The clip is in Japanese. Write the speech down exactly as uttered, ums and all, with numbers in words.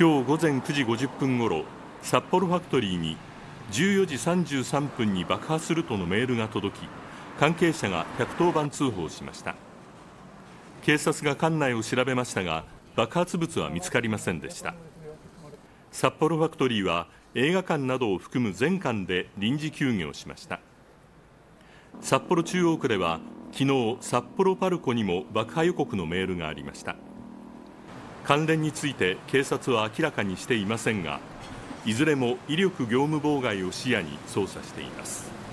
今日午前くじごじゅっぷんごろ、札幌ファクトリーにじゅうよじさんじゅうさんぷんに爆破するとのメールが届き、関係者がひゃくとおばん通報しました。警察が館内を調べましたが、爆発物は見つかりませんでした。札幌ファクトリーは映画館などを含む全館で臨時休業しました。札幌中央区では昨日、札幌パルコにも爆破予告のメールがありました。関連について警察は明らかにしていませんが、いずれも威力業務妨害を視野に捜査しています。